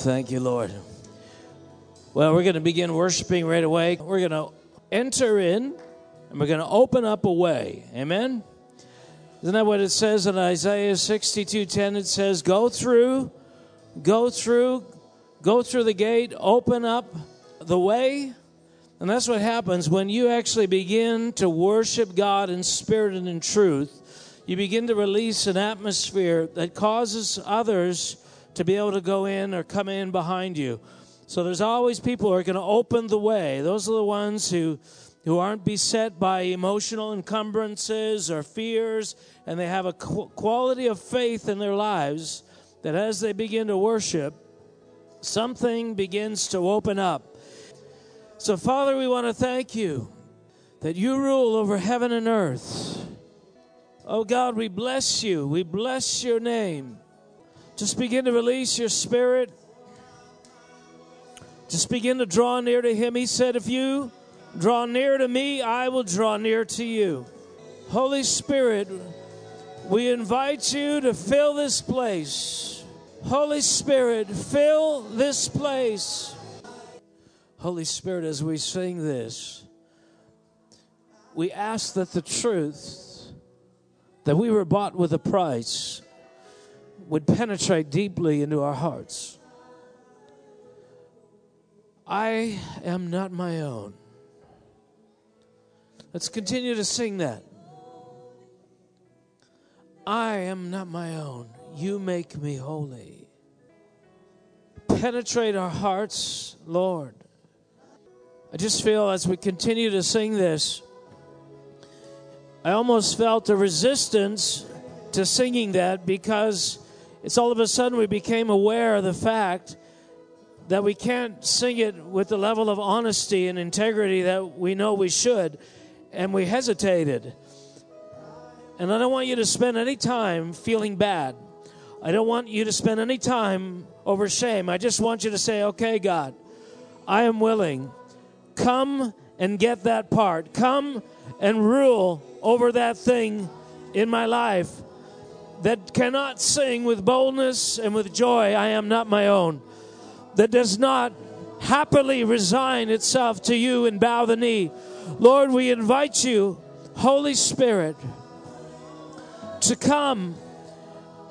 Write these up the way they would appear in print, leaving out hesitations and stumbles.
Thank you, Lord. Well, we're going to begin worshiping right away. We're going to enter in, and we're going to open up a way. Amen? Isn't that what it says in Isaiah 62:10? It says, go through the gate, open up the way. And that's what happens when you actually begin to worship God in spirit and in truth. You begin to release an atmosphere that causes others to be able to go in or come in behind you. So there's always people who are going to open the way. Those are the ones who aren't beset by emotional encumbrances or fears, and they have a quality of faith in their lives that as they begin to worship, something begins to open up. So, Father, we want to thank you that you rule over heaven and earth. Oh, God, we bless you. We bless your name. Just begin to release your spirit. Just begin to draw near to him. He said, if you draw near to me, I will draw near to you. Holy Spirit, we invite you to fill this place. Holy Spirit, fill this place. Holy Spirit, as we sing this, we ask that the truth that we were bought with a price would penetrate deeply into our hearts. I am not my own. Let's continue to sing that. I am not my own. You make me holy. Penetrate our hearts, Lord. I just feel as we continue to sing this, I almost felt a resistance to singing that because it's all of a sudden we became aware of the fact that we can't sing it with the level of honesty and integrity that we know we should, and we hesitated. And I don't want you to spend any time feeling bad. I don't want you to spend any time over shame. I just want you to say, okay, God, I am willing. Come and get that part. Come and rule over that thing in my life that cannot sing with boldness and with joy, I am not my own, that does not happily resign itself to you and bow the knee. Lord, we invite you, Holy Spirit, to come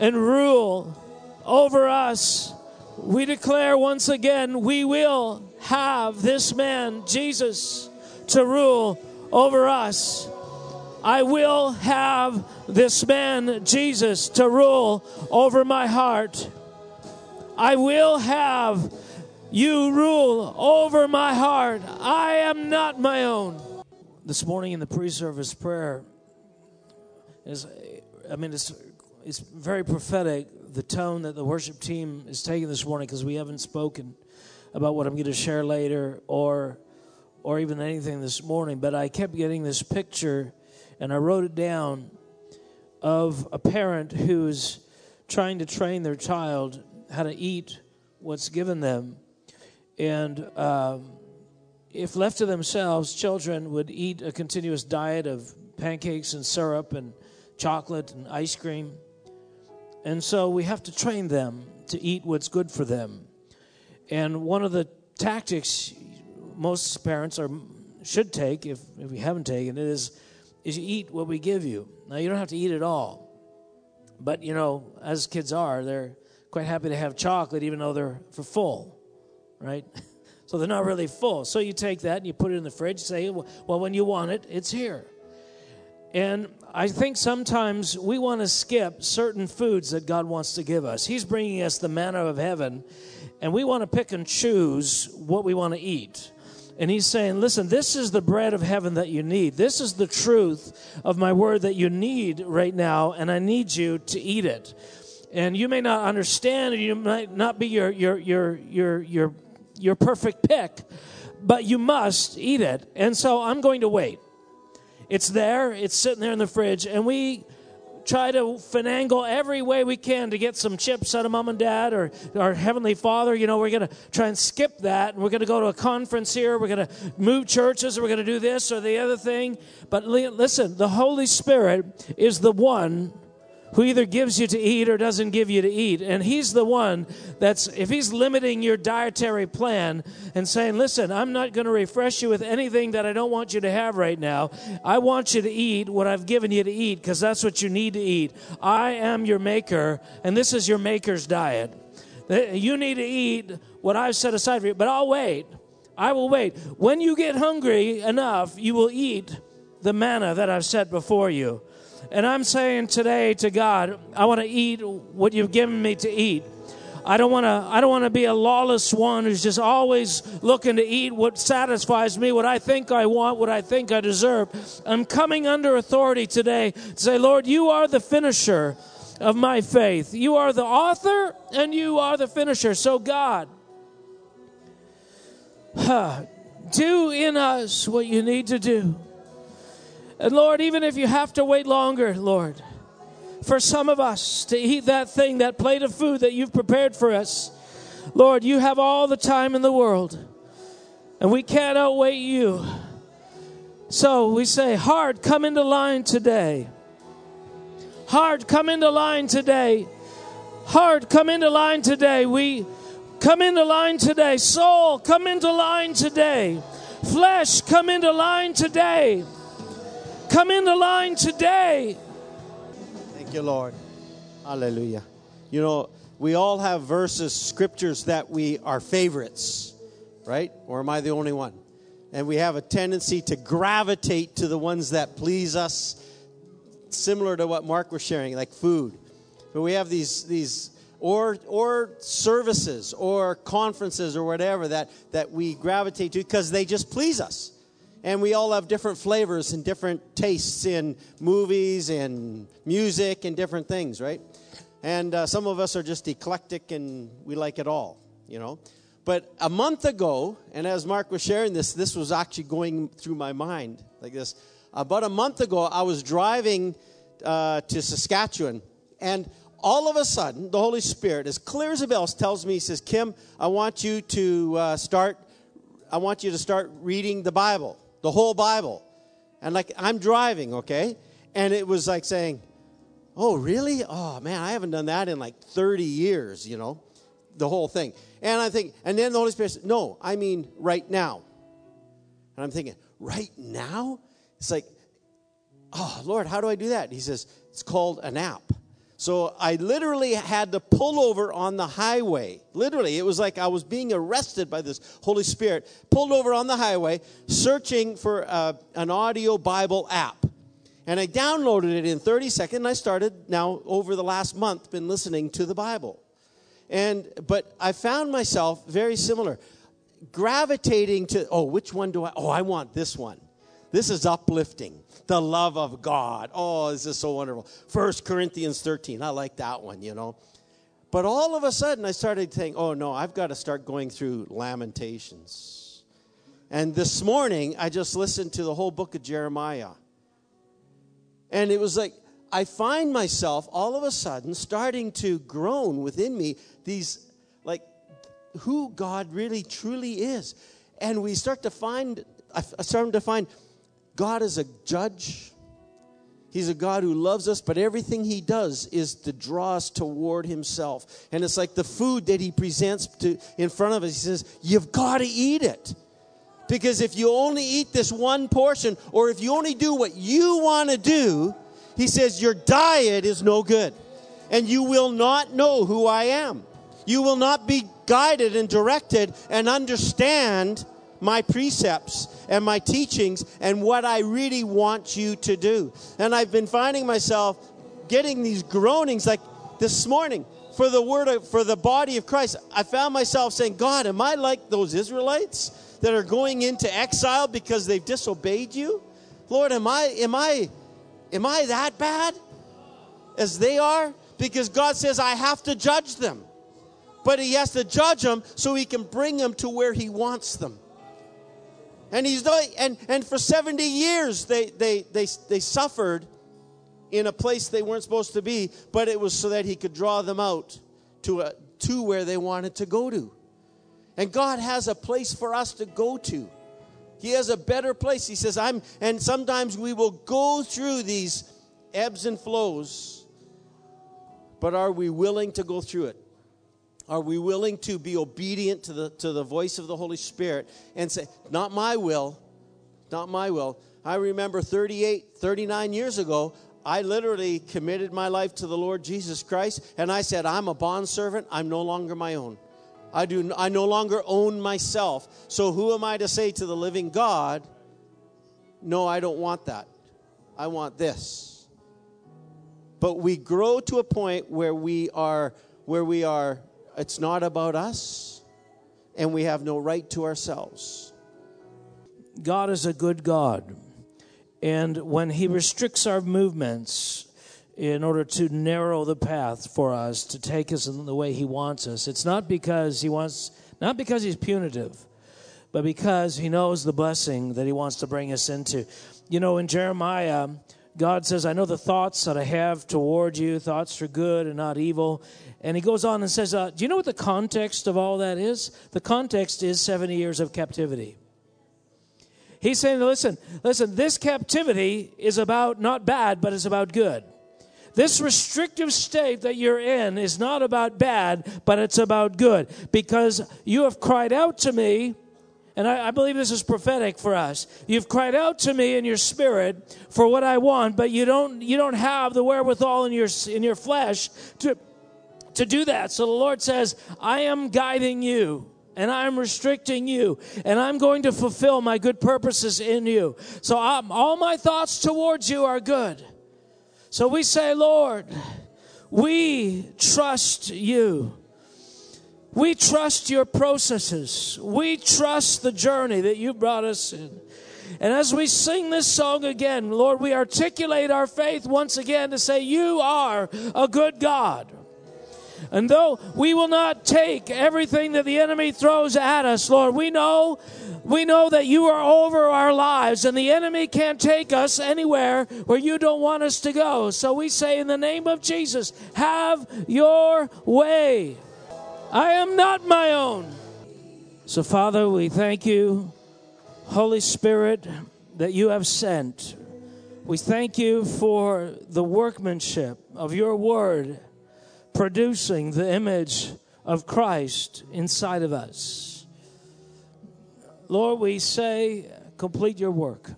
and rule over us. We declare once again, we will have this man, Jesus, to rule over us. I will have this man, Jesus, to rule over my heart. I will have you rule over my heart. I am not my own. This morning in the pre-service prayer, it's very prophetic, the tone that the worship team is taking this morning, because we haven't spoken about what I'm going to share later or even anything this morning. But I kept getting this picture, and I wrote it down, of a parent who's trying to train their child how to eat what's given them. And if left to themselves, children would eat a continuous diet of pancakes and syrup and chocolate and ice cream. And so we have to train them to eat what's good for them. And one of the tactics most parents should take, if you haven't taken it, is you eat what we give you. Now, you don't have to eat it all. But, as kids are, they're quite happy to have chocolate even though they're full, right? So they're not really full. So you take that and you put it in the fridge and say, well, when you want it, it's here. And I think sometimes we want to skip certain foods that God wants to give us. He's bringing us the manna of heaven, and we want to pick and choose what we want to eat. And he's saying, listen, this is the bread of heaven that you need. This is the truth of my word that you need right now, and I need you to eat it. And you may not understand, and you might not be your perfect pick, but you must eat it. And so I'm going to wait. It's there, it's sitting there in the fridge, and we try to finagle every way we can to get some chips out of Mom and Dad or our Heavenly Father. We're going to try and skip that, and we're going to go to a conference here, we're going to move churches, we're going to do this or the other thing. But listen, the Holy Spirit is the one who either gives you to eat or doesn't give you to eat. And he's the one that's, if he's limiting your dietary plan and saying, listen, I'm not going to refresh you with anything that I don't want you to have right now. I want you to eat what I've given you to eat because that's what you need to eat. I am your maker, and this is your maker's diet. You need to eat what I've set aside for you, but I'll wait. I will wait. When you get hungry enough, you will eat the manna that I've set before you. And I'm saying today to God, I want to eat what you've given me to eat. I don't want to be a lawless one who's just always looking to eat what satisfies me, what I think I want, what I think I deserve. I'm coming under authority today to say, Lord, you are the finisher of my faith. You are the author and you are the finisher. So God, do in us what you need to do. And Lord, even if you have to wait longer, Lord, for some of us to eat that thing, that plate of food that you've prepared for us, Lord, you have all the time in the world, and we can't outwait you. So we say, Heart, come into line today. Heart, come into line today. Heart, come into line today. We come into line today. Soul, come into line today. Flesh, come into line today. Come into line today. Thank you, Lord. Hallelujah. You know, we all have verses, scriptures that we are favorites, right? Or am I the only one? And we have a tendency to gravitate to the ones that please us, similar to what Mark was sharing, like food. But we have these or services or conferences or whatever that we gravitate to because they just please us. And we all have different flavors and different tastes in movies and music and different things, right? And some of us are just eclectic and we like it all, you know. But a month ago, and as Mark was sharing this was actually going through my mind like this. About a month ago, I was driving to Saskatchewan, and all of a sudden, the Holy Spirit, as clear as a bell, tells me, he says, Kim, I want you to start reading the Bible. The whole Bible. And like, I'm driving, okay? And it was like saying, oh, really? Oh, man, I haven't done that in like 30 years, you know, the whole thing. And I think, and then the Holy Spirit said, no, I mean right now. And I'm thinking, right now? It's like, oh, Lord, how do I do that? And he says, it's called an app. So I literally had to pull over on the highway. Literally, it was like I was being arrested by this Holy Spirit. Pulled over on the highway, searching for an audio Bible app. And I downloaded it in 30 seconds. I started now over the last month been listening to the Bible. But I found myself very similar. Gravitating to, which one do I? Oh, I want this one. This is uplifting. The love of God. Oh, this is so wonderful. First Corinthians 13. I like that one, you know. But all of a sudden, I started saying, oh, no, I've got to start going through Lamentations. And this morning, I just listened to the whole book of Jeremiah. And it was like, I find myself all of a sudden starting to groan within me these, like, who God really truly is. And I started to find God is a judge. He's a God who loves us, but everything he does is to draw us toward himself. And it's like the food that he presents in front of us. He says, you've got to eat it. Because if you only eat this one portion, or if you only do what you want to do, he says, your diet is no good. And you will not know who I am. You will not be guided and directed and understand my precepts and my teachings and what I really want you to do. And I've been finding myself getting these groanings like this morning for the body of Christ. I found myself saying, God, am I like those Israelites that are going into exile because they've disobeyed you? Lord, am I that bad as they are? Because God says I have to judge them. But he has to judge them so he can bring them to where he wants them. And for 70 years they suffered in a place they weren't supposed to be, but it was so that he could draw them out to where they wanted to go to. And God has a place for us to go to. He has a better place. He says, and sometimes we will go through these ebbs and flows but are we willing to go through it? Are we willing to be obedient to the voice of the Holy Spirit and say, not my will, not my will. I remember 39 years ago, I literally committed my life to the Lord Jesus Christ, and I said, I'm a bondservant. I'm no longer my own. I no longer own myself. So who am I to say to the living God, no, I don't want that. I want this. But we grow to a point where we are, it's not about us, and we have no right to ourselves. God is a good God. And when he restricts our movements in order to narrow the path for us, to take us in the way he wants us, it's not because he's punitive, but because he knows the blessing that he wants to bring us into. You know, in Jeremiah, God says, I know the thoughts that I have toward you, thoughts for good and not evil. And he goes on and says, do you know what the context of all that is? The context is 70 years of captivity. He's saying, listen, this captivity is about not bad, but it's about good. This restrictive state that you're in is not about bad, but it's about good. Because you have cried out to me. And I believe this is prophetic for us. You've cried out to me in your spirit for what I want, but you don't have the wherewithal in your flesh to do that. So the Lord says, I am guiding you, and I'm restricting you, and I'm going to fulfill my good purposes in you. So all my thoughts towards you are good. So we say, Lord, we trust you. We trust your processes. We trust the journey that you brought us in. And as we sing this song again, Lord, we articulate our faith once again to say, you are a good God. And though we will not take everything that the enemy throws at us, Lord, we know that you are over our lives, and the enemy can't take us anywhere where you don't want us to go. So we say, in the name of Jesus, have your way. I am not my own. So, Father, we thank you, Holy Spirit, that you have sent. We thank you for the workmanship of your word producing the image of Christ inside of us. Lord, we say, complete your work.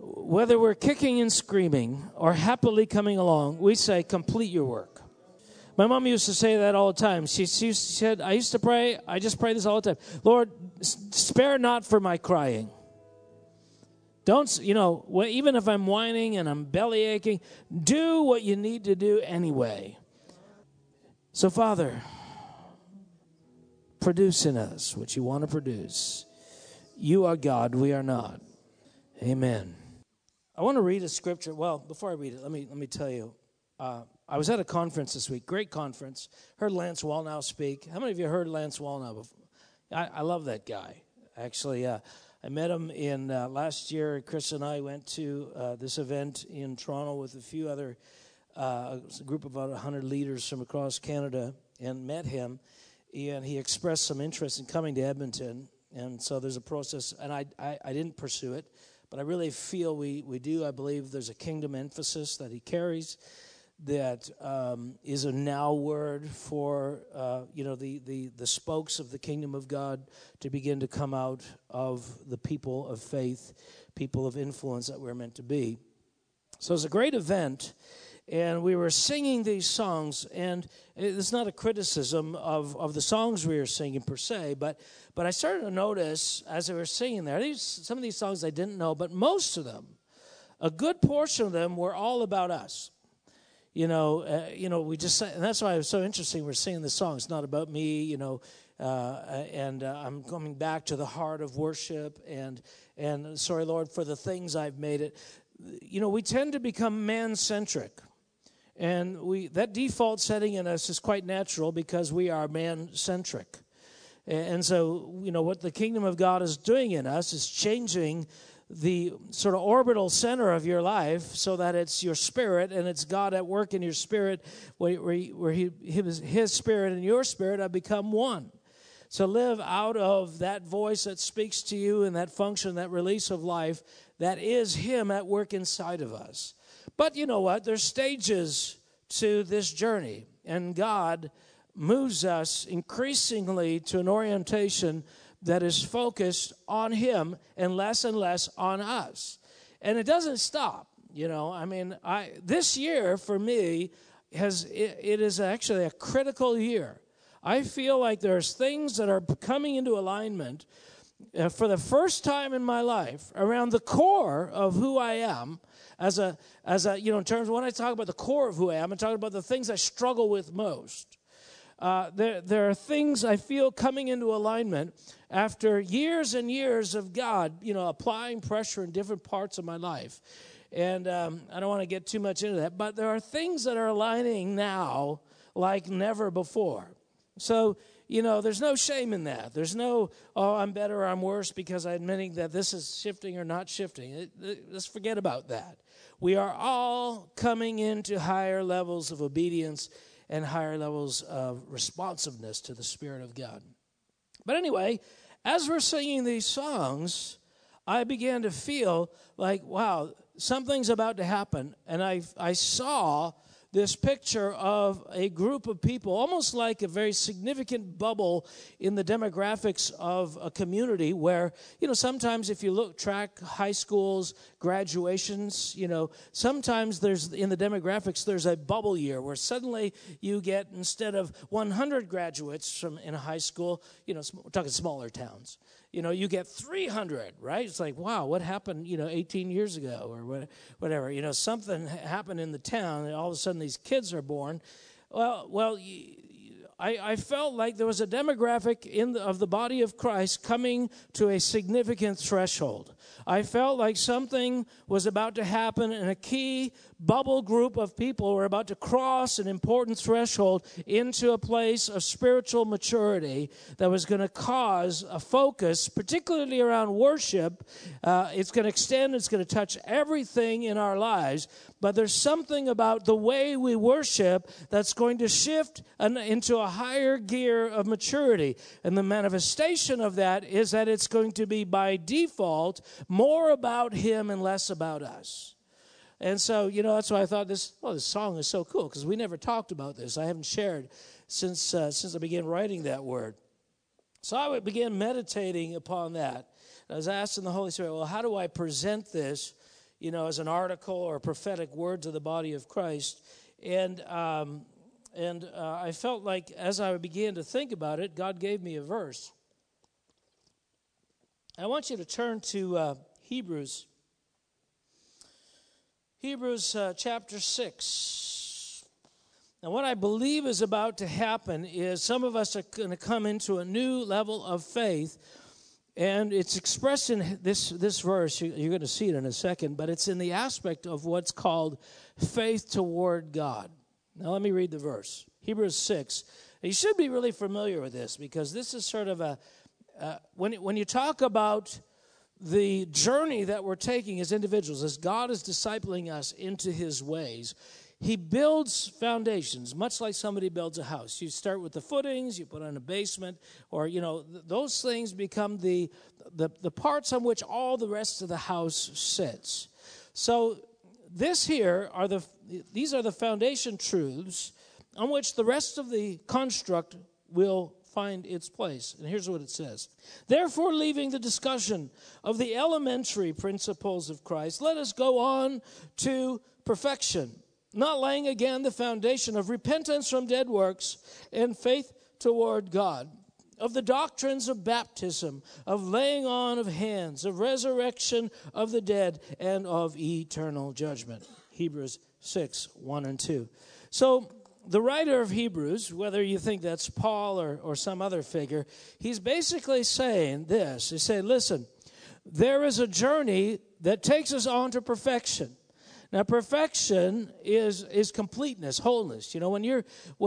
Whether we're kicking and screaming or happily coming along, we say, complete your work. My mom used to say that all the time. She said, I used to pray, I just pray this all the time. Lord, spare not for my crying. Don't, even if I'm whining and I'm belly aching, do what you need to do anyway. So, Father, produce in us what you want to produce. You are God, we are not. Amen. I want to read a scripture. Well, before I read it, let me tell you. I was at a conference this week, great conference. Heard Lance Wallnau speak. How many of you heard Lance Wallnau before? I love that guy. Actually, I met him in last year. Chris and I went to this event in Toronto with a few other a group of about 100 leaders from across Canada, and met him. And he expressed some interest in coming to Edmonton. And so there's a process, and I didn't pursue it, but I really feel we do. I believe there's a kingdom emphasis that he carries. That is a now word for the spokes of the kingdom of God to begin to come out of the people of faith, people of influence that we're meant to be. So it's a great event, and we were singing these songs, and it's not a criticism of the songs we were singing per se, but I started to notice as we were singing there, some of these songs I didn't know, but most of them, a good portion of them, were all about us. We just, and that's why it was so interesting. We're singing this song. It's not about me, and I'm coming back to the heart of worship. And sorry, Lord, for the things I've made it. We tend to become man-centric, and that default setting in us is quite natural because we are man-centric. And so, what the kingdom of God is doing in us is changing the sort of orbital center of your life so that it's your spirit, and it's God at work in your spirit, where his spirit and your spirit have become one. So live out of that voice that speaks to you and that function, that release of life, that is him at work inside of us. But you know what? There's stages to this journey, and God moves us increasingly to an orientation that is focused on Him and less on us. And it doesn't stop, you know. I mean, this year for me it is actually a critical year. I feel like there's things that are coming into alignment for the first time in my life around the core of who I am as a you know, in terms of when I talk about the core of who I am, I'm talking about the things I struggle with most. There are things I feel coming into alignment after years and years of God, you know, applying pressure in different parts of my life. And I don't want to get too much into that, but there are things that are aligning now like never before. So, you know, there's no shame in that. There's no, oh, I'm better or I'm worse because I'm admitting that this is shifting or not shifting. Let's forget about that. We are all coming into higher levels of obedience and higher levels of responsiveness to the Spirit of God. But anyway, as we're singing these songs, I began to feel like, wow, something's about to happen. And I saw this picture of a group of people, almost like a very significant bubble in the demographics of a community where, you know, sometimes if you track high schools, graduations, you know, sometimes there's, in the demographics, there's a bubble year where suddenly you get, instead of 100 graduates from in a high school, you know, we're talking smaller towns, you know, you get 300, right? It's like, wow, what happened, you know, 18 years ago or whatever, you know, something happened in the town and all of a sudden these kids are born. Well, I felt like there was a demographic of the body of Christ coming to a significant threshold. I felt like something was about to happen, and a key bubble group of people were about to cross an important threshold into a place of spiritual maturity that was going to cause a focus, particularly around worship. It's going to extend, it's going to touch everything in our lives, but there's something about the way we worship that's going to shift into a higher gear of maturity. And the manifestation of that is that it's going to be by default more about Him and less about us. And so, you know, that's why I thought this song is so cool, because we never talked about this. I haven't shared since I began writing that word. So I began meditating upon that. And I was asking the Holy Spirit, well, how do I present this, you know, as an article or a prophetic word to the body of Christ? And I felt like as I began to think about it, God gave me a verse. I want you to turn to Hebrews. Hebrews chapter 6. Now, what I believe is about to happen is some of us are going to come into a new level of faith, and it's expressed in this verse. You're going to see it in a second, but it's in the aspect of what's called faith toward God. Now, let me read the verse. Hebrews 6. You should be really familiar with this, because this is sort of a... when you talk about the journey that we're taking as individuals, as God is discipling us into His ways, He builds foundations, much like somebody builds a house. You start with the footings, you put on a basement, or, you know, those things become the parts on which all the rest of the house sits. So these are the foundation truths on which the rest of the construct will find its place. And here's what it says. Therefore, leaving the discussion of the elementary principles of Christ, let us go on to perfection, not laying again the foundation of repentance from dead works and faith toward God, of the doctrines of baptism, of laying on of hands, of resurrection of the dead, and of eternal judgment. Hebrews 6, 1 and 2. So, the writer of Hebrews, whether you think that's Paul or some other figure, he's basically saying this. He said, listen, there is a journey that takes us on to perfection. Now, perfection is completeness, wholeness. You know,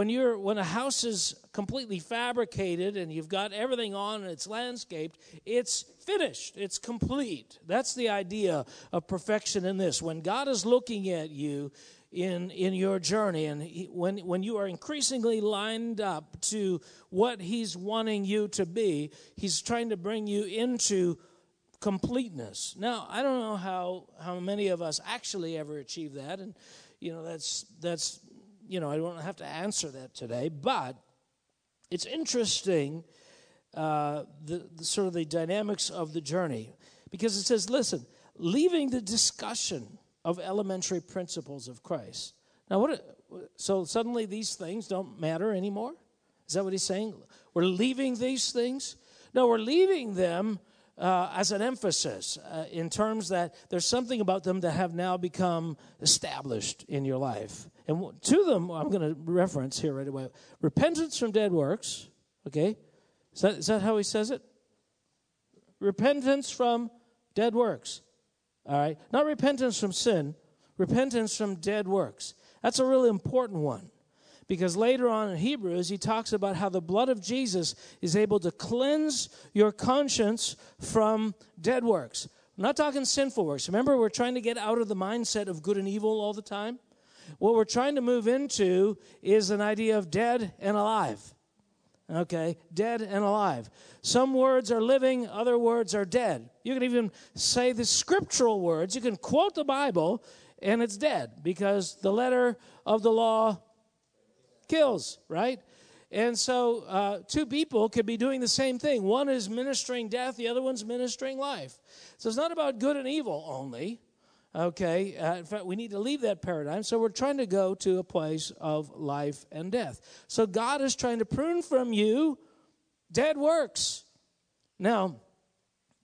when a house is completely fabricated and you've got everything on and it's landscaped, it's finished, it's complete. That's the idea of perfection in this. When God is looking at you in your journey, and when you are increasingly lined up to what He's wanting you to be, He's trying to bring you into completeness. Now, I don't know how many of us actually ever achieve that, and you know that's I don't have to answer that today, but it's interesting, the sort of the dynamics of the journey, because it says, listen, leaving the discussion of elementary principles of Christ. Now, so suddenly these things don't matter anymore? Is that what he's saying? We're leaving these things? No, we're leaving them as an emphasis in terms that there's something about them that have now become established in your life. And to them, I'm going to reference here right away, repentance from dead works, okay? Is that how he says it? Repentance from dead works, all right? Not repentance from sin, repentance from dead works. That's a really important one, because later on in Hebrews, he talks about how the blood of Jesus is able to cleanse your conscience from dead works. I'm not talking sinful works. Remember, we're trying to get out of the mindset of good and evil all the time. What we're trying to move into is an idea of dead and alive. Okay, dead and alive. Some words are living, other words are dead. You can even say the scriptural words. You can quote the Bible, and it's dead, because the letter of the law kills, right? And so two people could be doing the same thing. One is ministering death, the other one's ministering life. So it's not about good and evil only, okay? In fact, we need to leave that paradigm. So we're trying to go to a place of life and death. So God is trying to prune from you dead works. Now,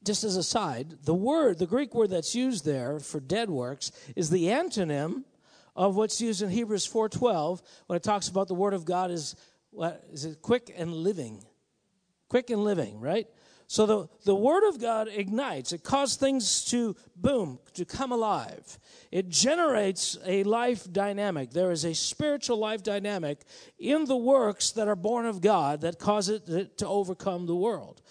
just as a side, the Greek word that's used there for dead works is the antonym of what's used in Hebrews 4:12 when it talks about the word of God is, what is it, quick and living. Quick and living, right? So the word of God ignites. It causes things to boom, to come alive. It generates a life dynamic. There is a spiritual life dynamic in the works that are born of God that cause it to overcome the world.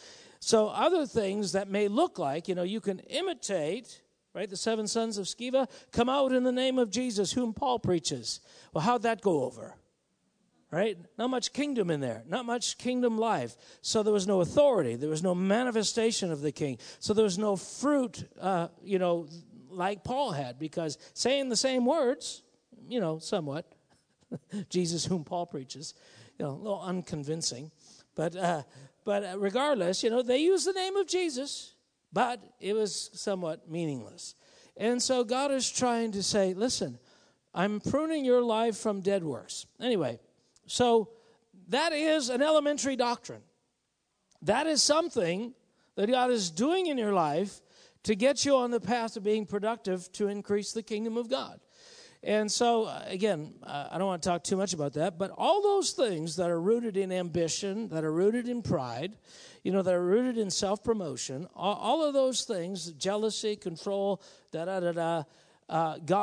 So other things that may look like, you can imitate, right? The seven sons of Sceva, come out in the name of Jesus, whom Paul preaches. Well, how'd that go over? Right? Not much kingdom in there. Not much kingdom life. So there was no authority. There was no manifestation of the king. So there was no fruit, like Paul had, because saying the same words, somewhat, Jesus, whom Paul preaches, a little unconvincing, But regardless, they used the name of Jesus, but it was somewhat meaningless. And so God is trying to say, listen, I'm pruning your life from dead works. Anyway, so that is an elementary doctrine. That is something that God is doing in your life to get you on the path of being productive to increase the kingdom of God. And so, again, I don't want to talk too much about that, but all those things that are rooted in ambition, that are rooted in pride, that are rooted in self-promotion, all of those things, jealousy, control, God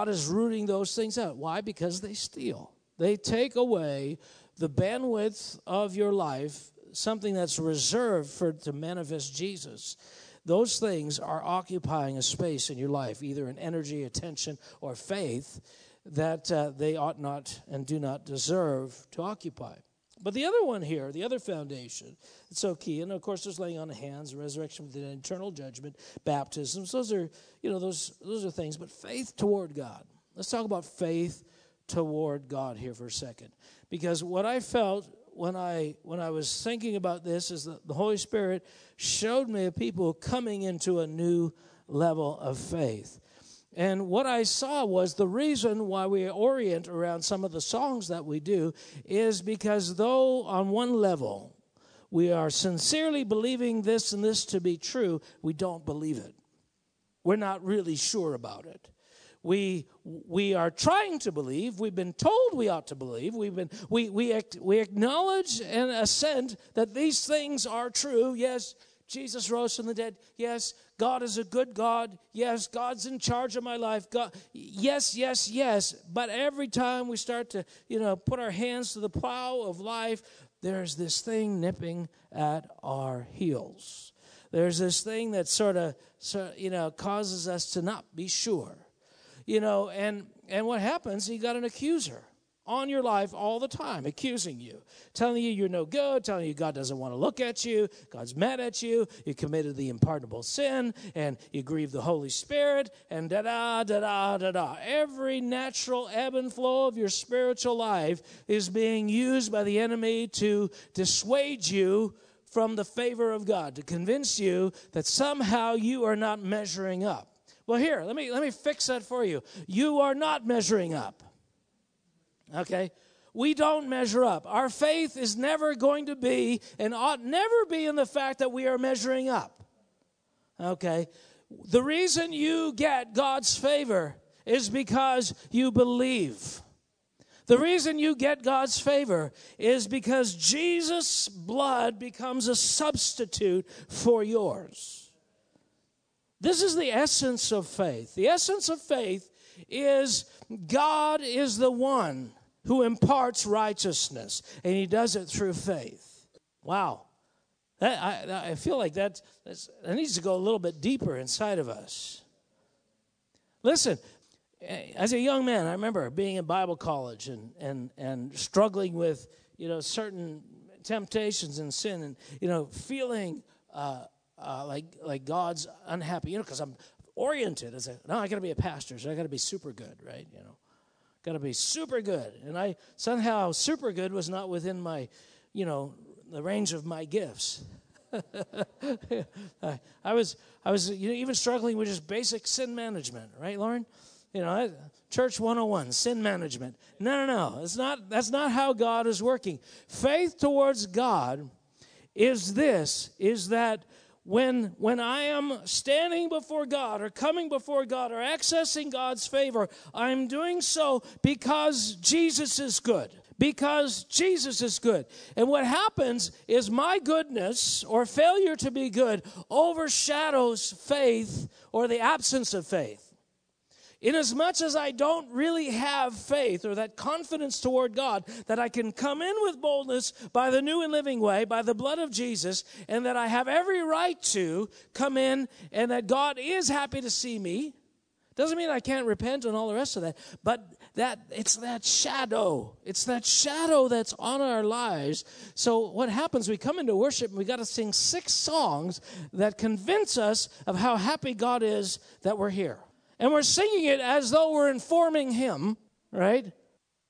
is rooting those things out. Why? Because they steal. They take away the bandwidth of your life, something that's reserved to manifest Jesus. Those things are occupying a space in your life, either in energy, attention, or faith, that they ought not and do not deserve to occupy. But the other one here, the other foundation, it's so key. And, of course, there's laying on of hands, resurrection with an eternal judgment, baptisms. Those are, those are things. But faith toward God. Let's talk about faith toward God here for a second. Because what I felt when I was thinking about this is that the Holy Spirit showed me people coming into a new level of faith. And what I saw was the reason why we orient around some of the songs that we do is because though on one level we are sincerely believing this and this to be true, we don't believe it. We're not really sure about it. We are trying to believe. We've been told we ought to believe. We acknowledge and assent that these things are true. Yes, Jesus rose from the dead. Yes, God is a good God. Yes, God's in charge of my life. God, yes. But every time we start to put our hands to the plow of life, there's this thing nipping at our heels. There's this thing that sort of causes us to not be sure. And what happens, you got an accuser on your life all the time, accusing you, telling you you're no good, telling you God doesn't want to look at you, God's mad at you, you committed the unpardonable sin, and you grieve the Holy Spirit, and Every natural ebb and flow of your spiritual life is being used by the enemy to dissuade you from the favor of God, to convince you that somehow you are not measuring up. Well, here, let me fix that for you. You are not measuring up. Okay, we don't measure up. Our faith is never going to be and ought never be in the fact that we are measuring up. Okay, the reason you get God's favor is because you believe. The reason you get God's favor is because Jesus' blood becomes a substitute for yours. This is the essence of faith. The essence of faith is God is the one who imparts righteousness, and he does it through faith. Wow. I feel like that needs to go a little bit deeper inside of us. Listen, as a young man, I remember being in Bible college and struggling with, certain temptations and sin and, feeling like God's unhappy, because I'm oriented. I said, no, I got to be a pastor, so I got to be super good, right? Got to be super good. And I somehow super good was not within my, the range of my gifts. I was even struggling with just basic sin management, right, Lauren? Church 101, sin management. No. That's not how God is working. Faith towards God is that when I am standing before God or coming before God or accessing God's favor, I'm doing so because Jesus is good. Because Jesus is good. And what happens is my goodness or failure to be good overshadows faith or the absence of faith. Inasmuch as I don't really have faith or that confidence toward God that I can come in with boldness by the new and living way, by the blood of Jesus, and that I have every right to come in and that God is happy to see me, doesn't mean I can't repent and all the rest of that, but it's that shadow that's on our lives. So what happens, we come into worship and we got to sing 6 songs that convince us of how happy God is that we're here. And we're singing it as though we're informing him, right?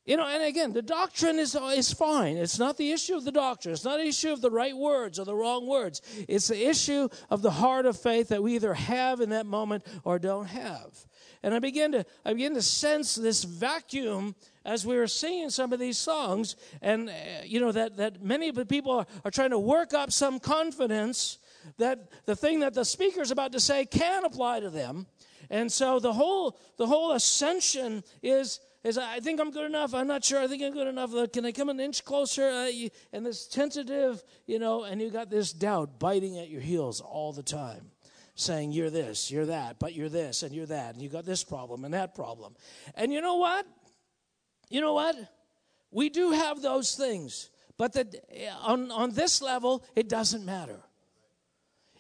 And again, the doctrine is fine. It's not the issue of the doctrine. It's not the issue of the right words or the wrong words. It's the issue of the heart of faith that we either have in that moment or don't have. And I begin to sense this vacuum as we were singing some of these songs, and that many of the people are trying to work up some confidence that the thing that the speaker's about to say can apply to them. And so the whole ascension is I think I'm good enough. I'm not sure. I think I'm good enough. Can I come an inch closer? And this tentative, and you got this doubt biting at your heels all the time, saying you're this, you're that, but you're this and you're that, and you got this problem and that problem. And you know what? We do have those things, but on this level, it doesn't matter.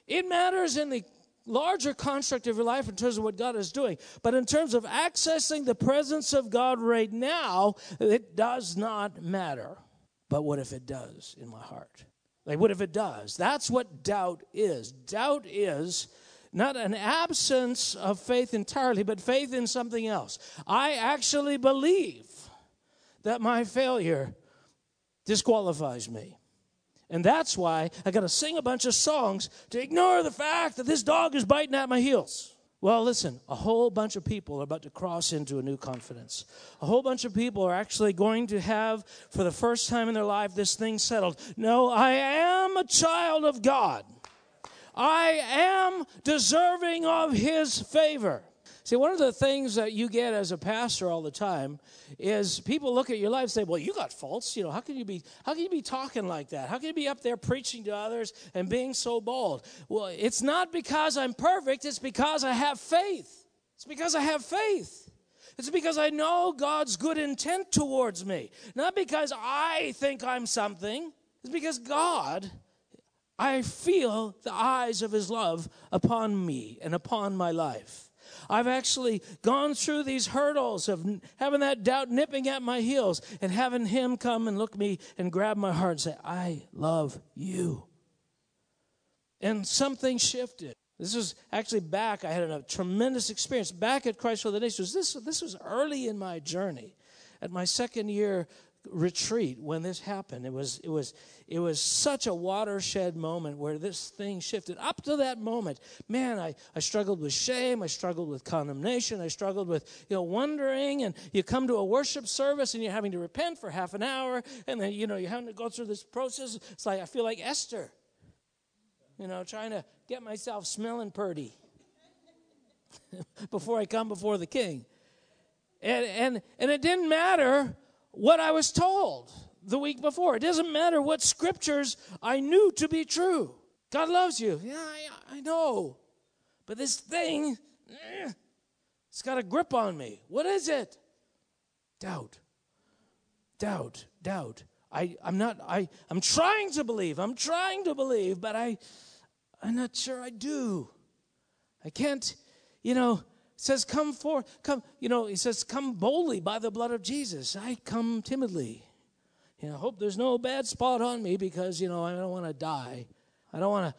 It matters in the larger construct of your life in terms of what God is doing. But in terms of accessing the presence of God right now, it does not matter. But what if it does in my heart? Like, what if it does? That's what doubt is. Doubt is not an absence of faith entirely, but faith in something else. I actually believe that my failure disqualifies me. And that's why I got to sing a bunch of songs to ignore the fact that this dog is biting at my heels. Well, listen, a whole bunch of people are about to cross into a new confidence. A whole bunch of people are actually going to have, for the first time in their life, this thing settled. No, I am a child of God. I am deserving of his favor. See, one of the things that you get as a pastor all the time is people look at your life and say, well, you got faults. How can you be talking like that? How can you be up there preaching to others and being so bold? Well, it's not because I'm perfect. It's because I have faith. It's because I know God's good intent towards me. Not because I think I'm something. It's because God, I feel the eyes of his love upon me and upon my life. I've actually gone through these hurdles of having that doubt nipping at my heels and having him come and look at me and grab my heart and say, I love you. And something shifted. This was actually back. I had a tremendous experience back at Christ for the Nations. This was early in my journey, at my second year retreat when this happened. It was such a watershed moment where this thing shifted. Up to that moment, man, I struggled with shame. I struggled with condemnation. I struggled with, wondering. And you come to a worship service and you're having to repent for half an hour, and then you're having to go through this process. It's like I feel like Esther. Trying to get myself smelling purty before I come before the king. And it didn't matter what I was told the week before. It doesn't matter what scriptures I knew to be true. God loves you. Yeah, I know. But this thing, it's got a grip on me. What is it? Doubt. Doubt. Doubt. I'm trying to believe. I'm trying to believe, but I'm not sure I do. I can't, it says come forth, come, it says come boldly by the blood of Jesus. I come timidly. I hope there's no bad spot on me because, I don't want to die. I don't want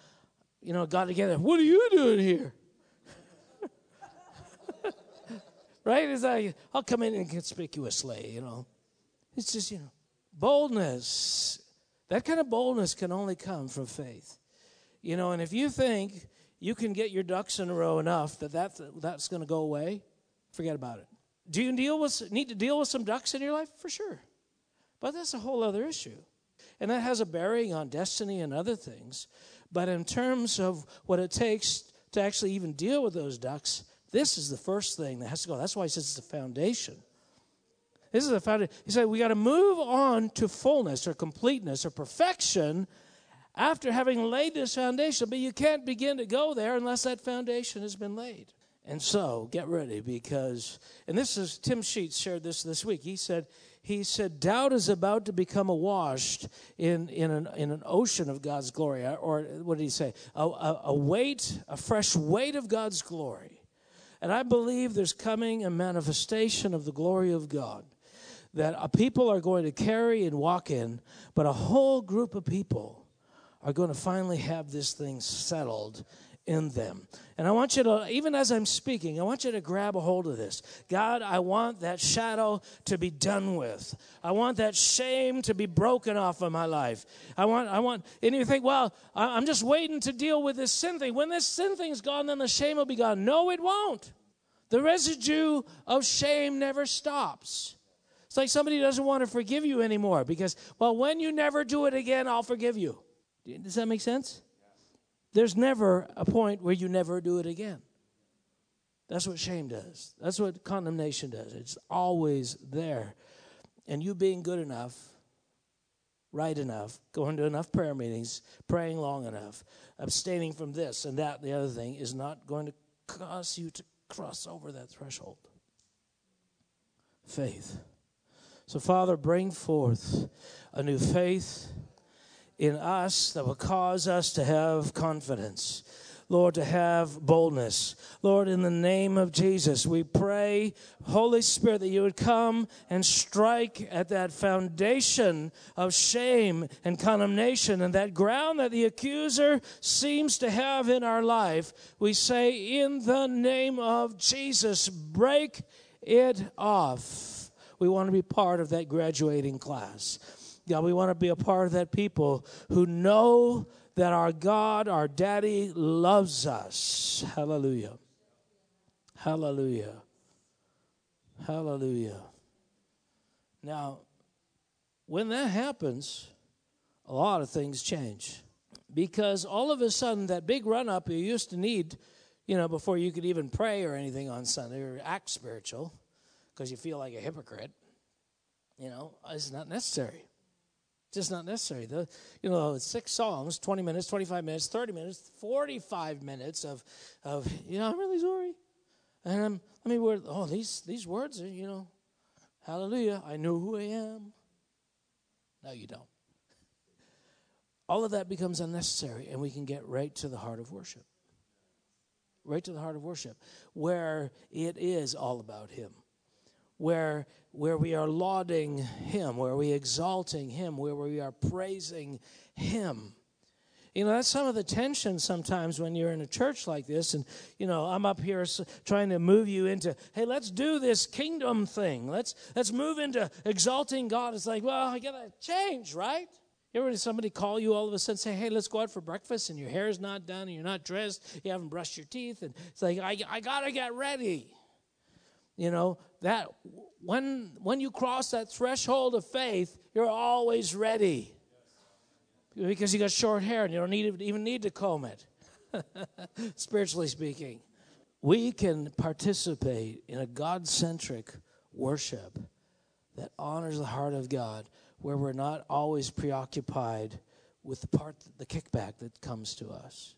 to, God together, what are you doing here? Right? It's like, I'll come in inconspicuously, It's just, Boldness, that kind of boldness can only come from faith. And if you think you can get your ducks in a row enough that's going to go away, forget about it. Do you need to deal with some ducks in your life? For sure. But that's a whole other issue. And that has a bearing on destiny and other things. But in terms of what it takes to actually even deal with those ducks, this is the first thing that has to go. That's why he says it's the foundation. This is the foundation. He said we got to move on to fullness or completeness or perfection after having laid this foundation. But you can't begin to go there unless that foundation has been laid. And so get ready because, and this is, Tim Sheets shared this week. He said doubt is about to become awashed in an ocean of God's glory. Or what did he say? A fresh weight of God's glory. And I believe there's coming a manifestation of the glory of God that a people are going to carry and walk in, but a whole group of people are going to finally have this thing settled in them. And I want you to, even as I'm speaking, I want you to grab a hold of this. God, I want that shadow to be done with. I want that shame to be broken off of my life. And you think, well, I'm just waiting to deal with this sin thing. When this sin thing's gone, then the shame will be gone. No, it won't. The residue of shame never stops. It's like somebody doesn't want to forgive you anymore because, well, when you never do it again, I'll forgive you. Does that make sense? There's never a point where you never do it again. That's what shame does. That's what condemnation does. It's always there. And you being good enough, right enough, going to enough prayer meetings, praying long enough, abstaining from this and that, the other thing, is not going to cause you to cross over that threshold. Faith. So, Father, bring forth a new faith in us that will cause us to have confidence, Lord, to have boldness. Lord, in the name of Jesus, we pray, Holy Spirit, that you would come and strike at that foundation of shame and condemnation and that ground that the accuser seems to have in our life. We say, in the name of Jesus, break it off. We want to be part of that graduating class. God, we want to be a part of that people who know that our God, our Daddy, loves us. Hallelujah. Hallelujah. Hallelujah. Now, when that happens, a lot of things change. Because all of a sudden, that big run-up you used to need, before you could even pray or anything on Sunday or act spiritual, because you feel like a hypocrite, it's not necessary. Just not necessary. Six songs, 20 minutes, 25 minutes, 30 minutes, 45 minutes of I'm really sorry. And these words are, hallelujah, I know who I am. No, you don't. All of that becomes unnecessary, and we can get right to the heart of worship. right to the heart of worship, where it is all about him, where we are lauding him, where we are exalting him, where we are praising him. You know, that's some of the tension sometimes when you're in a church like this, and, you know, I'm up here trying to move you into, hey, let's do this kingdom thing. Let's move into exalting God. It's like, well, I got to change, right? You ever somebody call you all of a sudden, say, hey, let's go out for breakfast, and your hair's not done, and you're not dressed, you haven't brushed your teeth, and it's like, I got to get ready. You know, that when you cross that threshold of faith, you're always ready. Because you got short hair and you don't even need to comb it, spiritually speaking. We can participate in a God-centric worship that honors the heart of God, where we're not always preoccupied with the kickback that comes to us.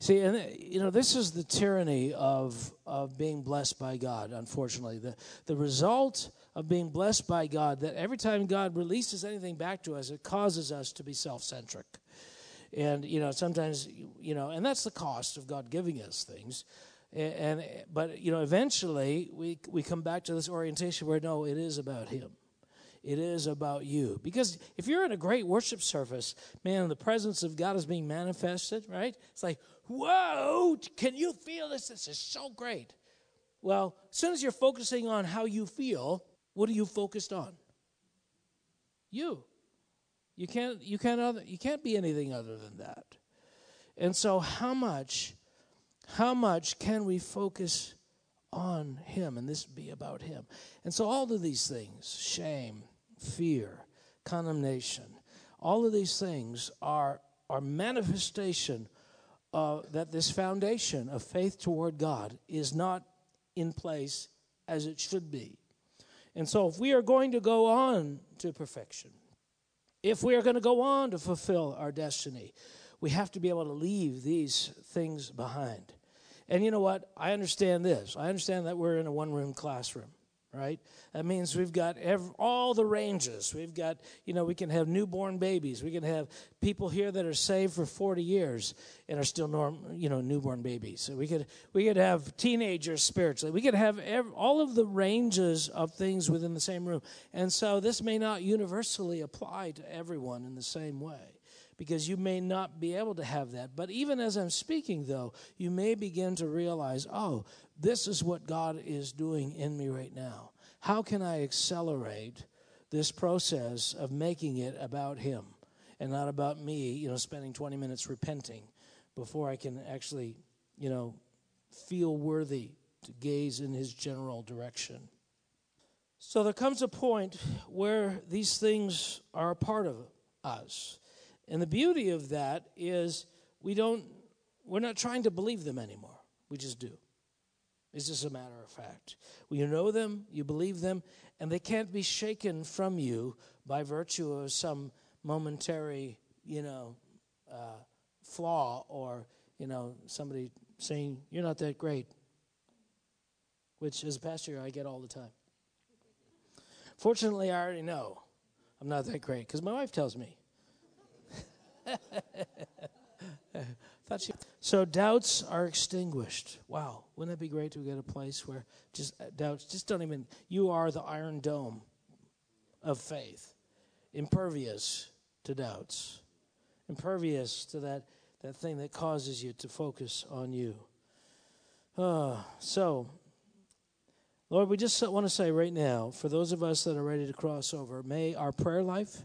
See, and you know, this is the tyranny of being blessed by God, unfortunately. The result of being blessed by God, that every time God releases anything back to us, it causes us to be self-centric. And, you know, sometimes, you know, and that's the cost of God giving us things. But, you know, eventually we come back to this orientation where, no, it is about him. It is about you. Because if you're in a great worship service, man, the presence of God is being manifested, right? It's like, whoa, can you feel this? This is so great. Well, as soon as you're focusing on how you feel, what are you focused on? You. You can't be anything other than that. And so how much can we focus on him and this be about him? And so all of these things, shame, fear, condemnation, all of these things are manifestation that this foundation of faith toward God is not in place as it should be. And so if we are going to go on to perfection, if we are going to go on to fulfill our destiny, we have to be able to leave these things behind. And you know what? I understand this. I understand that we're in a one-room classroom, right? That means we've got all the ranges. We've got, you know, we can have newborn babies. We can have people here that are saved for 40 years and are still, newborn babies. So we could have teenagers spiritually. We could have all of the ranges of things within the same room. And so this may not universally apply to everyone in the same way, because you may not be able to have that. But even as I'm speaking, though, you may begin to realize, oh, this is what God is doing in me right now. How can I accelerate this process of making it about him and not about me, you know, spending 20 minutes repenting before I can actually, you know, feel worthy to gaze in his general direction? So there comes a point where these things are a part of us. And the beauty of that is we're not trying to believe them anymore. We just do. It's just a matter of fact. Well, you know them, you believe them, and they can't be shaken from you by virtue of some momentary, you know, flaw or, you know, somebody saying, you're not that great, which as a pastor I get all the time. Fortunately, I already know I'm not that great because my wife tells me. So doubts are extinguished. Wow, wouldn't it be great to get a place where just doubts just don't even, you are the iron dome of faith, impervious to doubts, impervious to that thing that causes you to focus on you. So Lord, we just want to say right now, for those of us that are ready to cross over, may our prayer life,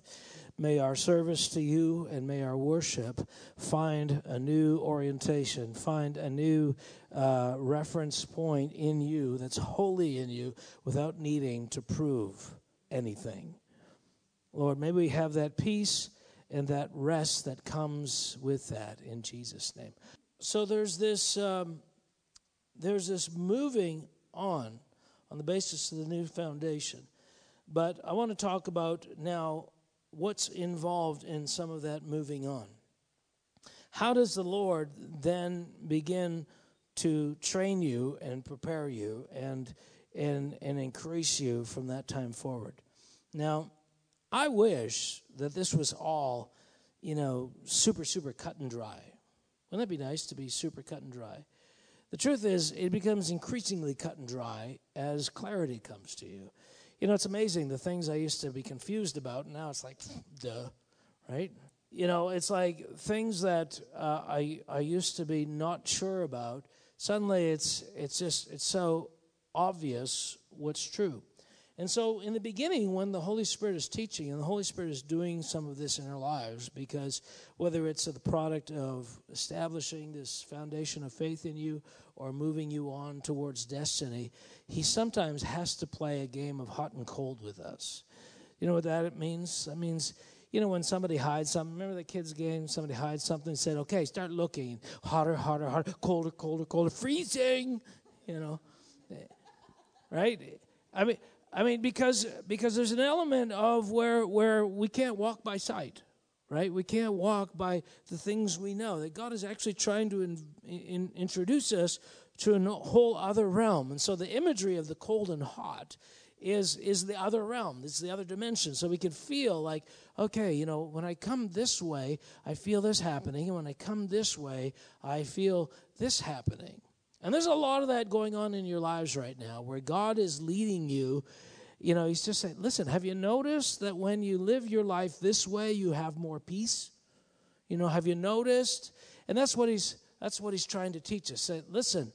may our service to you, and may our worship find a new orientation, find a new reference point in you that's wholly in you without needing to prove anything. Lord, may we have that peace and that rest that comes with that in Jesus' name. So there's this moving on the basis of the new foundation. But I want to talk about now what's involved in some of that moving on. How does the Lord then begin to train you and prepare you and increase you from that time forward? Now, I wish that this was all, you know, super, super cut and dry. Wouldn't that be nice to be super cut and dry? The truth is, it becomes increasingly cut and dry as clarity comes to you. You know, it's amazing the things I used to be confused about, and now it's like, duh, right? You know, it's like things that I used to be not sure about. Suddenly, it's so obvious what's true. And so in the beginning, when the Holy Spirit is teaching, and the Holy Spirit is doing some of this in our lives, because whether it's the product of establishing this foundation of faith in you or moving you on towards destiny, he sometimes has to play a game of hot and cold with us. You know what that means? That means, you know, when somebody hides something, remember the kids' game? Somebody hides something and said, okay, start looking. Hotter, hotter, hotter, colder, colder, colder, freezing, you know, right? I mean, because there's an element of where we can't walk by sight, right? We can't walk by the things we know. That God is actually trying to introduce us to a whole other realm. And so the imagery of the cold and hot is the other realm. It's the other dimension. So we can feel like, okay, you know, when I come this way, I feel this happening. And when I come this way, I feel this happening. And there's a lot of that going on in your lives right now where God is leading you. You know, he's just saying, listen, have you noticed that when you live your life this way, you have more peace? You know, have you noticed? And that's what he's trying to teach us. Say, listen,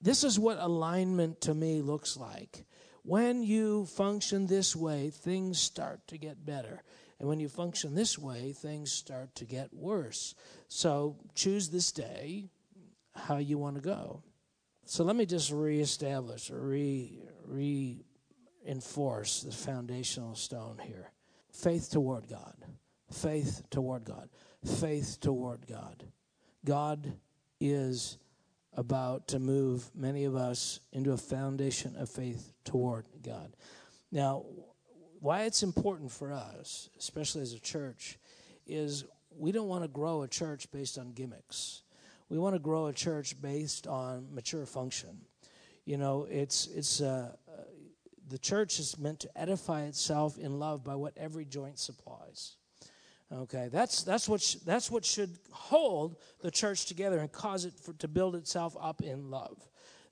this is what alignment to me looks like. When you function this way, things start to get better. And when you function this way, things start to get worse. So choose this day how you want to go. So let me just reestablish or reinforce the foundational stone here. Faith toward God. Faith toward God. Faith toward God. God is about to move many of us into a foundation of faith toward God. Now, why it's important for us, especially as a church, is we don't want to grow a church based on gimmicks. We want to grow a church based on mature function. You know, the church is meant to edify itself in love by what every joint supplies. Okay, that's what should hold the church together and cause it to build itself up in love.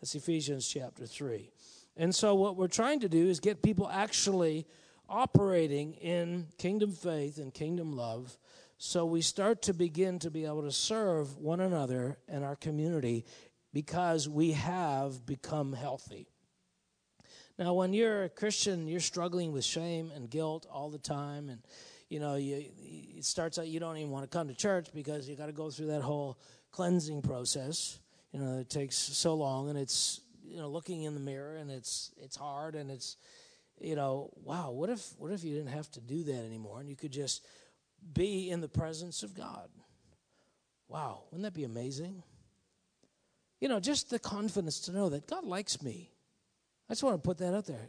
That's Ephesians chapter 3. And so what we're trying to do is get people actually operating in kingdom faith and kingdom love. So we start to begin to be able to serve one another and our community because we have become healthy. Now, when you're a Christian, you're struggling with shame and guilt all the time. And, you know, it starts out you don't even want to come to church because you got to go through that whole cleansing process. You know, it takes so long, and it's, you know, looking in the mirror, and it's hard, and it's, you know, wow, what if you didn't have to do that anymore and you could just be in the presence of God? Wow, wouldn't that be amazing? You know, just the confidence to know that God likes me. I just want to put that out there.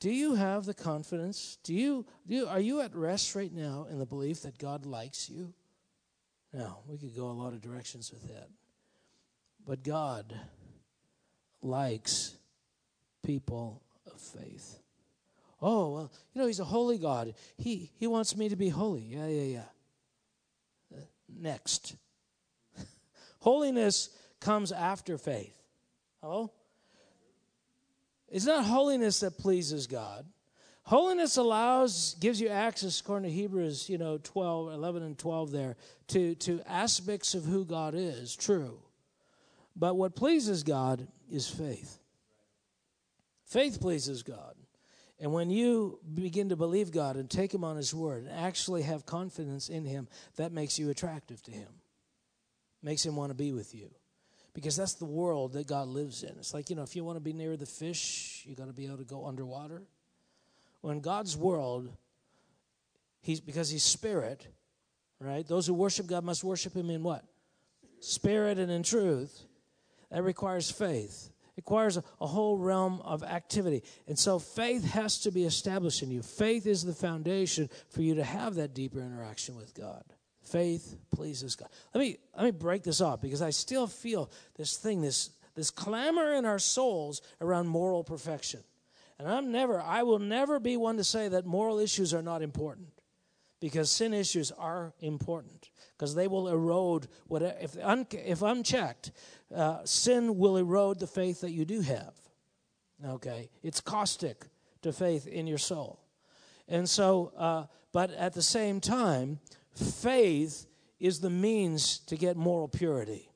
Do you have the confidence? Are you at rest right now in the belief that God likes you? Now, we could go a lot of directions with that. But God likes people of faith. Oh, well, you know, he's a holy God. He wants me to be holy. Yeah. Next. Holiness comes after faith. Hello? It's not holiness that pleases God. Holiness gives you access, according to Hebrews, you know, 12, 11 and 12 there, to aspects of who God is, true. But what pleases God is faith. Faith pleases God. And when you begin to believe God and take him on his word and actually have confidence in him, that makes you attractive to him, makes him want to be with you. Because that's the world that God lives in. It's like, you know, if you want to be near the fish, you got to be able to go underwater. Well, in God's world, because he's spirit, right? Those who worship God must worship him in what? Spirit and in truth. That requires faith. Requires a whole realm of activity. And so faith has to be established in you. Faith is the foundation for you to have that deeper interaction with God. Faith pleases God. Let me break this up because I still feel this thing, this clamor in our souls around moral perfection. And I will never be one to say that moral issues are not important because sin issues are important. because they will erode whatever. If unchecked, sin will erode the faith that you do have. Okay, it's caustic to faith in your soul. And so, but at the same time, faith is the means to get moral purity.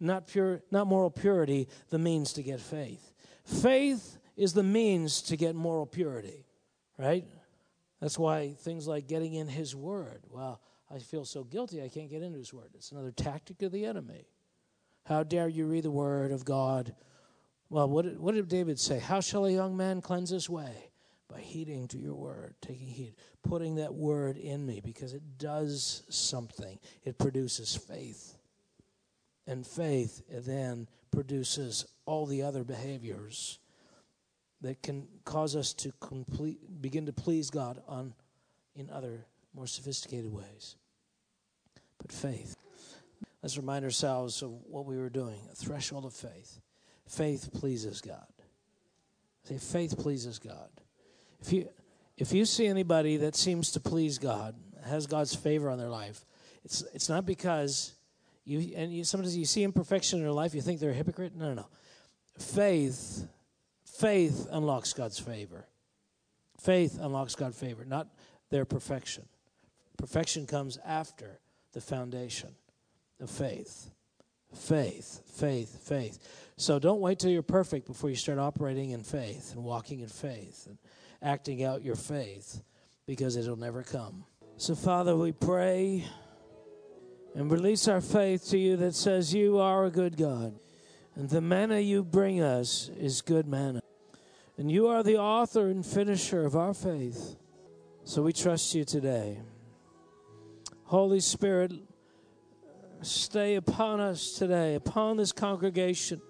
Not moral purity, the means to get faith. Faith is the means to get moral purity, right? That's why things like getting in his word. Well, I feel so guilty I can't get into his word. It's another tactic of the enemy. How dare you read the word of God? Well, what did David say? How shall a young man cleanse his way? By heeding to your word, taking heed, putting that word in me, because it does something. It produces faith. And faith then produces all the other behaviors that can cause us to begin to please God in other, more sophisticated ways. But faith. Let's remind ourselves of what we were doing, a threshold of faith. Faith pleases God. See, faith pleases God. If you see anybody that seems to please God, has God's favor on their life, it's not because sometimes you see imperfection in their life, you think they're a hypocrite. No. Faith unlocks God's favor. Faith unlocks God's favor, not their perfection. Perfection comes after the foundation of faith. Faith. So don't wait till you're perfect before you start operating in faith and walking in faith and acting out your faith, because it'll never come. So, Father, we pray and release our faith to you that says you are a good God, and the manna you bring us is good manna. And you are the author and finisher of our faith. So we trust you today. Holy Spirit, stay upon us today, upon this congregation,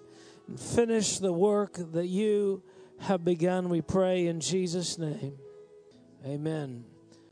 and finish the work that you have begun, we pray in Jesus' name. Amen.